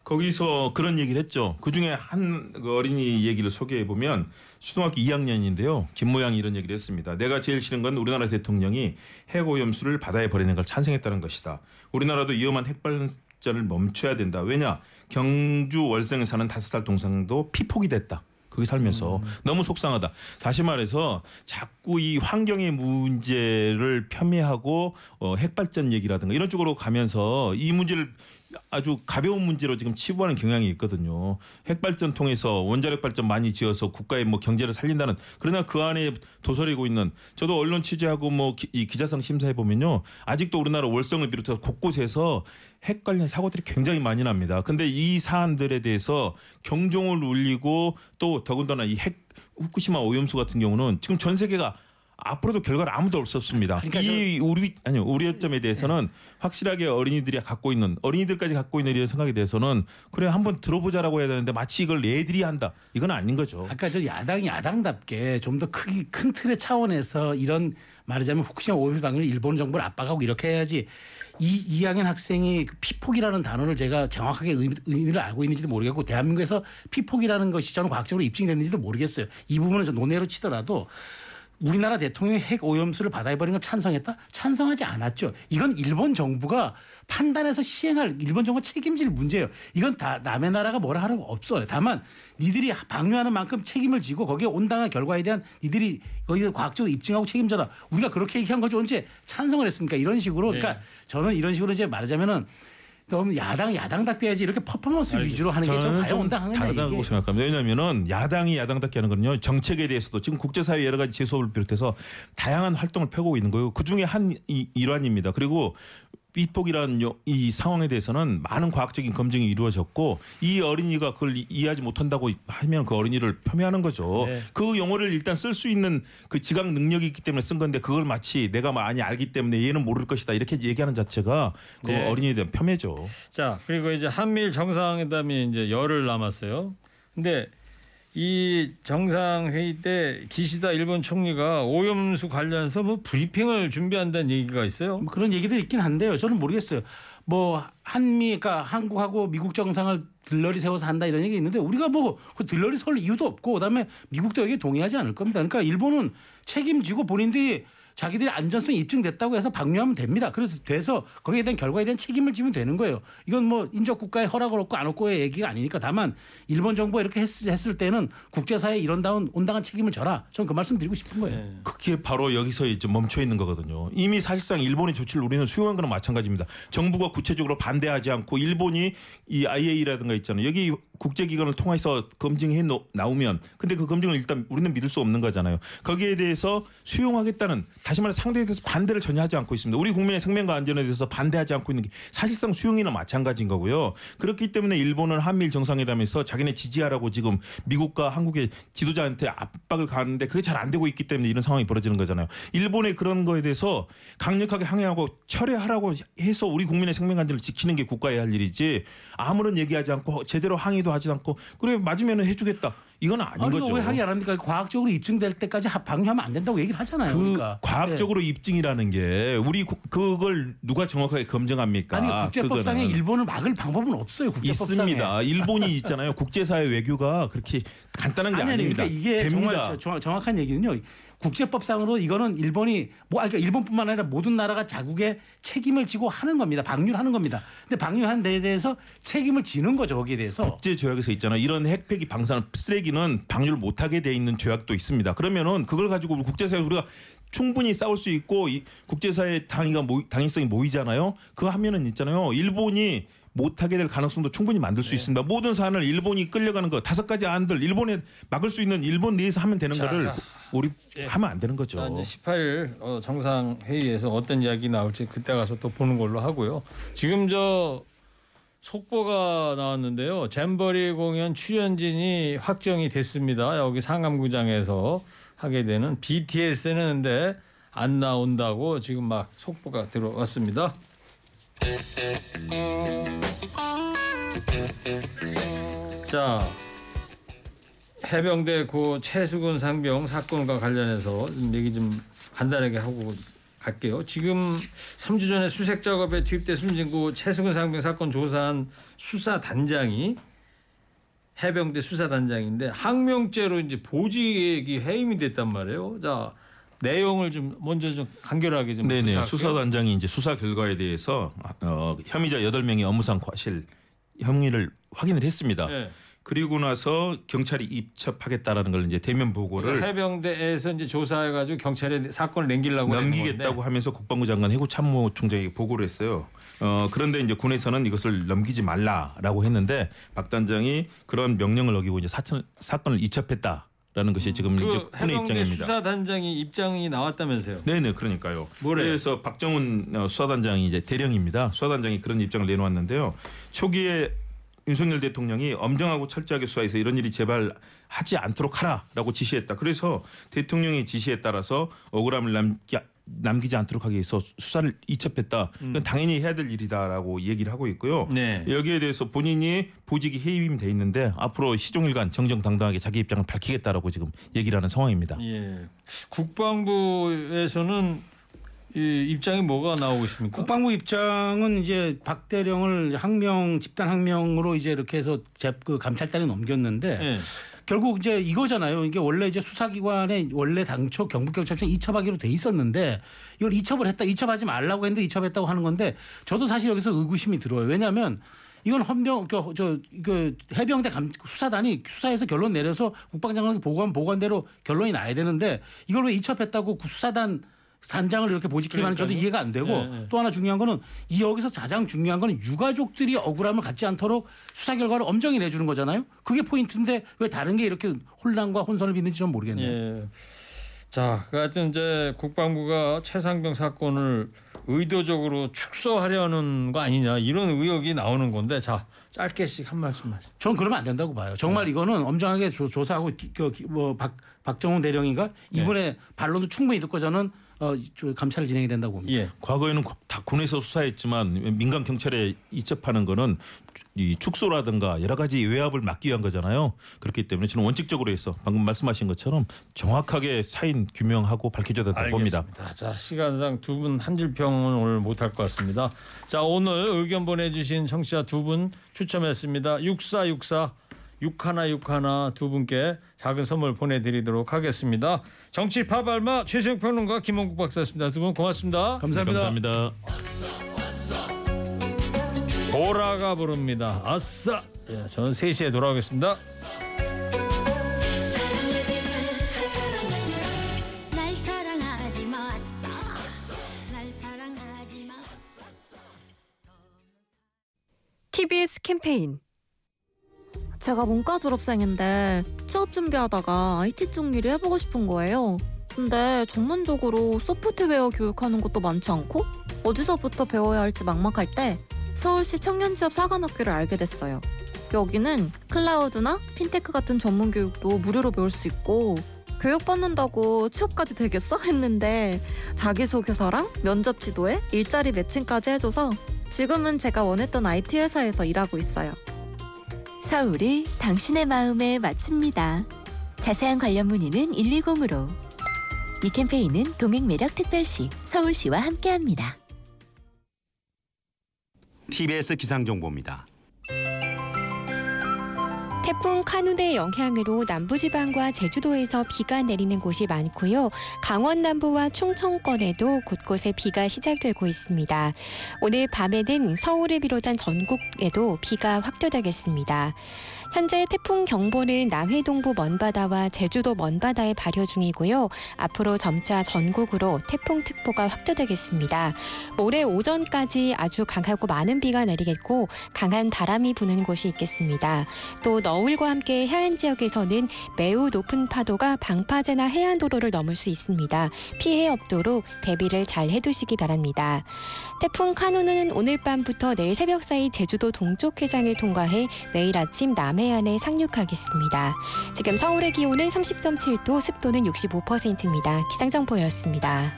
거기서 그런 얘기를 했죠. 그중에 한 어린이 얘기를 소개해보면 초등학교 이 학년인데요. 김모양이 이런 얘기를 했습니다. 내가 제일 싫은 건 우리나라 대통령이 핵오염수를 바다에 버리는 걸 찬성했다는 것이다. 우리나라도 위험한 핵발전을 멈춰야 된다. 왜냐? 경주 월성에 사는 다섯 살 동생도 피폭이 됐다. 거기 살면서 음. 너무 속상하다. 다시 말해서 자꾸 이 환경의 문제를 폄훼하고 어, 핵발전 얘기라든가 이런 쪽으로 가면서 이 문제를 아주 가벼운 문제로 지금 치부하는 경향이 있거든요. 핵발전 통해서 원자력 발전 많이 지어서 국가의 뭐 경제를 살린다는 그러나 그 안에 도사리고 있는 저도 언론 취재하고 뭐 이 기자상 심사해 보면요 아직도 우리나라 월성을 비롯해서 곳곳에서 핵 관련 사고들이 굉장히 많이 납니다. 근데 이 사안들에 대해서 경종을 울리고 또 더군다나 이 핵 후쿠시마 오염수 같은 경우는 지금 전 세계가 앞으로도 결과를 아무도 올 수 없습니다. 그러니까 이 우리 아니요 우려점에 대해서는 확실하게 어린이들이 갖고 있는 어린이들까지 갖고 있는 이런 생각에 대해서는 그래 한번 들어보자라고 해야 되는데 마치 이걸 애들이 한다 이건 아닌 거죠. 아까 저 야당이 야당답게 좀 더 크기 큰 틀의 차원에서 이런 말하자면 후쿠시마 오염수 방류를 일본 정부를 압박하고 이렇게 해야지 이 이 학년 학생이 피폭이라는 단어를 제가 정확하게 의미, 의미를 알고 있는지도 모르겠고 대한민국에서 피폭이라는 것이 저는 과학적으로 입증됐는지도 모르겠어요. 이 부분은 저 논외로 치더라도. 우리나라 대통령이 핵 오염수를 바다에 버린 걸 찬성했다? 찬성하지 않았죠. 이건 일본 정부가 판단해서 시행할 일본 정부 책임질 문제예요. 이건 다 남의 나라가 뭐라 하는 거 없어요. 다만 니들이 방류하는 만큼 책임을 지고 거기에 온당한 결과에 대한 니들이 거기에 과학적으로 입증하고 책임져라. 우리가 그렇게 얘기한 거죠. 언제 찬성을 했습니까? 이런 식으로. 네. 그러니까 저는 이런 식으로 이제 말하자면은 너무 야당 야당답게 해야지 이렇게 퍼포먼스 알겠습니다. 위주로 하는 게 좀 과연당하는 다르다고 얘기예요. 생각합니다. 왜냐하면은 야당이 야당답게 하는 건요 정책에 대해서도 지금 국제사회 여러 가지 제소를 비롯해서 다양한 활동을 펴고 있는 거예요. 그 중에 한 이, 일환입니다. 그리고 피폭이라는 이 상황에 대해서는 많은 과학적인 검증이 이루어졌고 이 어린이가 그걸 이해하지 못한다고 하면 그 어린이를 폄훼하는 거죠. 네. 그 용어를 일단 쓸 수 있는 그 지각 능력이 있기 때문에 쓴 건데 그걸 마치 내가 많이 알기 때문에 얘는 모를 것이다 이렇게 얘기하는 자체가 그 네. 어린이에 대한 폄훼죠. 자 그리고 이제 한미일 정상회담이 이제 열흘 남았어요. 근데 이 정상회의 때 기시다 일본 총리가 오염수 관련해서 뭐 브리핑을 준비한다는 얘기가 있어요. 뭐 그런 얘기들 있긴 한데요. 저는 모르겠어요. 뭐 한미, 그러니까 한국하고 미국 정상을 들러리 세워서 한다 이런 얘기 있는데 우리가 뭐 그 들러리 설 이유도 없고 그다음에 미국도 여기에 동의하지 않을 겁니다. 그러니까 일본은 책임지고 본인들이 자기들이 안전성이 입증됐다고 해서 방류하면 됩니다. 그래서 돼서 거기에 대한 결과에 대한 책임을 지면 되는 거예요. 이건 뭐 인접국가의 허락을 얻고 안 얻고의 얘기가 아니니까 다만 일본 정부가 이렇게 했을, 했을 때는 국제사회에 이런 다운, 온당한 책임을 져라. 저는 그 말씀 드리고 싶은 거예요. 네. 그게 바로 여기서 이제 멈춰 있는 거거든요. 이미 사실상 일본의 조치를 우리는 수용한 거랑 마찬가지입니다. 정부가 구체적으로 반대하지 않고 일본이 이 아이에이이라든가 있잖아요. 여기 국제기관을 통해서 검증해 나오면 근데 그 검증을 일단 우리는 믿을 수 없는 거잖아요. 거기에 대해서 수용하겠다는 다시 말해 상대에 대해서 반대를 전혀 하지 않고 있습니다. 우리 국민의 생명과 안전에 대해서 반대하지 않고 있는 게 사실상 수용이나 마찬가지인 거고요. 그렇기 때문에 일본은 한미일 정상회담에서 자기네 지지하라고 지금 미국과 한국의 지도자한테 압박을 가하는데 그게 잘 안 되고 있기 때문에 이런 상황이 벌어지는 거잖아요. 일본의 그런 거에 대해서 강력하게 항의하고 철회하라고 해서 우리 국민의 생명과 안전을 지키는 게 국가의 할 일이지 아무런 얘기하지 않고 제대로 항의도 하지 않고 그래 맞으면 해주겠다. 이건 아닌 아니, 거죠. 왜 항의 안 합니까? 과학적으로 입증될 때까지 방류하면 안 된다고 얘기를 하잖아요. 그 그러니까. 과학적으로 네. 입증이라는 게 우리 구, 그걸 누가 정확하게 검증합니까? 아니 국제법상에 그거는. 일본을 막을 방법은 없어요. 국제법상에. 있습니다. 일본이 있잖아요. 국제사회 외교가 그렇게 간단한 게 아니, 아닙니다. 그러니까 이게 됩니다. 정말 정확한 얘기는요. 국제법상으로 이거는 일본이 뭐 그러니까 일본뿐만 아니라 모든 나라가 자국의 책임을 지고 하는 겁니다. 방류를 하는 겁니다. 근데 방류한 데에 대해서 책임을 지는 거죠. 거기에 대해서. 국제 조약에서 있잖아요. 이런 핵폐기 방사능 쓰레기는 방류를 못하게 돼 있는 조약도 있습니다. 그러면은 그걸 가지고 우리 국제사회 우리가 충분히 싸울 수 있고 이 국제사회 당위가 모이, 당위성이 모이잖아요. 그거 하면은 있잖아요. 일본이 못하게 될 가능성도 충분히 만들 수 네. 있습니다. 모든 사안을 일본이 끌려가는 거 다섯 가지 안들 일본에 막을 수 있는 일본 내에서 하면 되는 자, 거를 자. 우리 네. 하면 안 되는 거죠. 십팔일 정상회의에서 어떤 이야기 나올지 그때 가서 또 보는 걸로 하고요. 지금 저 속보가 나왔는데요. 잼버리 공연 출연진이 확정이 됐습니다. 여기 상암구장에서 하게 되는 비티에스는 근데 안 나온다고 지금 막 속보가 들어왔습니다. 자, 해병대 고 최수근 상병 사건과 관련해서 얘기 좀 간단하게 하고 갈게요. 지금 삼 주 전에 수색 작업에 투입돼 숨진 고 최수근 상병 사건 조사한 수사단장이 해병대 수사단장인데 항명죄로 이제 보직이 해임이 됐단 말이에요. 자. 내용을 좀 먼저 좀 간결하게 좀 네네 부탁할게요. 수사단장이 이제 수사 결과에 대해서 어, 혐의자 여덟 명의 업무상 과실 혐의를 확인을 했습니다. 네. 그리고 나서 경찰이 입첩하겠다라는 걸 이제 대면 보고를 그러니까 해병대에서 이제 조사해가지고 경찰에 사건을 넘기려고 넘기겠다고 하면서 국방부 장관 해군 참모총장에게 보고를 했어요. 어, 그런데 이제 군에서는 이것을 넘기지 말라라고 했는데 박 단장이 그런 명령을 어기고 이제 사천, 사건을 입첩했다. 라는 것이 지금 그 이제 군의 입장입니다. 수사단장이 입장이 나왔다면서요? 네네 그러니까요. 뭐래요? 그래서 박정훈 수사단장이 이제 대령입니다. 수사단장이 그런 입장을 내놓았는데요. 초기에 윤석열 대통령이 엄정하고 철저하게 수사해서 이런 일이 제발 하지 않도록 하라라고 지시했다. 그래서 대통령의 지시에 따라서 억울함을 남기, 남기지 않도록 하기 위해서 수사를 이첩했다. 그건 당연히 해야 될 일이다라고 얘기를 하고 있고요. 네. 여기에 대해서 본인이 보직이 해임돼 있는데 앞으로 시종일관 정정당당하게 자기 입장을 밝히겠다라고 지금 얘기를 하는 상황입니다. 예. 국방부에서는 이 입장이 뭐가 나오고 있습니까? 국방부 입장은 이제 박 대령을 항명 집단 항명으로 이제 이렇게 해서 그 감찰단에 넘겼는데 네. 결국 이제 이거잖아요. 이게 원래 이제 수사기관에 원래 당초 경북경찰청 이첩하기로 돼 있었는데 이걸 이첩을 했다, 이첩하지 말라고 했는데 이첩했다고 하는 건데 저도 사실 여기서 의구심이 들어요. 왜냐하면. 이건 헌병, 그, 저, 그 해병대 감, 수사단이 수사해서 결론 내려서 국방장관에게 보고한 보고한대로 결론이 나야 되는데 이걸 왜 이첩했다고 그 수사단 산장을 이렇게 보직기만 하는 저도 이해가 안 되고 네. 또 하나 중요한 거는 이 여기서 가장 중요한 거는 유가족들이 억울함을 갖지 않도록 수사 결과를 엄정히 내주는 거잖아요. 그게 포인트인데 왜 다른 게 이렇게 혼란과 혼선을 빚는지 좀 모르겠네요. 네. 자, 그 하여튼 이제 국방부가 최상병 사건을 의도적으로 축소하려는 거 아니냐 이런 의혹이 나오는 건데 자 짧게씩 한 말씀만. 전 그러면 안 된다고 봐요. 정말 네. 이거는 엄정하게 조, 조사하고 뭐 박 박정훈 대령인가 이분의 네. 반론도 충분히 듣고 저는 어, 감찰을 진행해야 된다고 봅니다. 예, 과거에는 다 군에서 수사했지만 민간 경찰에 이첩하는 거는 이 축소라든가 여러 가지 외압을 막기 위한 거잖아요. 그렇기 때문에 저는 원칙적으로 해서 방금 말씀하신 것처럼 정확하게 사인 규명하고 밝혀져야 된다고 알겠습니다. 봅니다. 자, 시간상 두 분 한 줄 평은 오늘 못할 것 같습니다. 자, 오늘 의견 보내주신 청취자 두 분 추첨했습니다. 육사육사 육일육일 두 분께 작은 선물 보내드리도록 하겠습니다. 정치 파발마 최수영 평론가 김홍국 박사였습니다. 두 분 고맙습니다. 감사합니다. 네, 감사합니다. 보라가 부릅니다. 아싸. 예, 저는 세 시에 돌아오겠습니다. 티비에스 캠페인. 제가 문과 졸업생인데 취업 준비하다가 아이티 쪽 일을 해보고 싶은 거예요. 근데 전문적으로 소프트웨어 교육하는 것도 많지 않고 어디서부터 배워야 할지 막막할 때 서울시 청년취업 사관학교를 알게 됐어요. 여기는 클라우드나 핀테크 같은 전문 교육도 무료로 배울 수 있고 교육받는다고 취업까지 되겠어? 했는데 자기소개서랑 면접 지도에 일자리 매칭까지 해줘서 지금은 제가 원했던 아이티 회사에서 일하고 있어요. 서울이 당신의 마음에 맞춥니다. 자세한 관련 문의는 일이공으로. 이 캠페인은 동행매력특별시 서울시와 함께합니다. 티비에스 기상정보입니다. 태풍 카눈의 영향으로 남부지방과 제주도에서 비가 내리는 곳이 많고요. 강원 남부와 충청권에도 곳곳에 비가 시작되고 있습니다. 오늘 밤에는 서울을 비롯한 전국에도 비가 확대되겠습니다. 현재 태풍 경보는 남해 동부 먼바다와 제주도 먼바다에 발효 중이고요. 앞으로 점차 전국으로 태풍특보가 확대되겠습니다. 모레 오전까지 아주 강하고 많은 비가 내리겠고 강한 바람이 부는 곳이 있겠습니다. 또 너울과 함께 해안 지역에서는 매우 높은 파도가 방파제나 해안도로를 넘을 수 있습니다. 피해 없도록 대비를 잘 해두시기 바랍니다. 태풍 카눈은 오늘 밤부터 내일 새벽 사이 제주도 동쪽 해상을 통과해 내일 아침 남해 해안에 상륙하겠습니다. 지금 서울의 기온은 삼십 점 칠 도, 습도는 육십오 퍼센트입니다. 기상정보였습니다.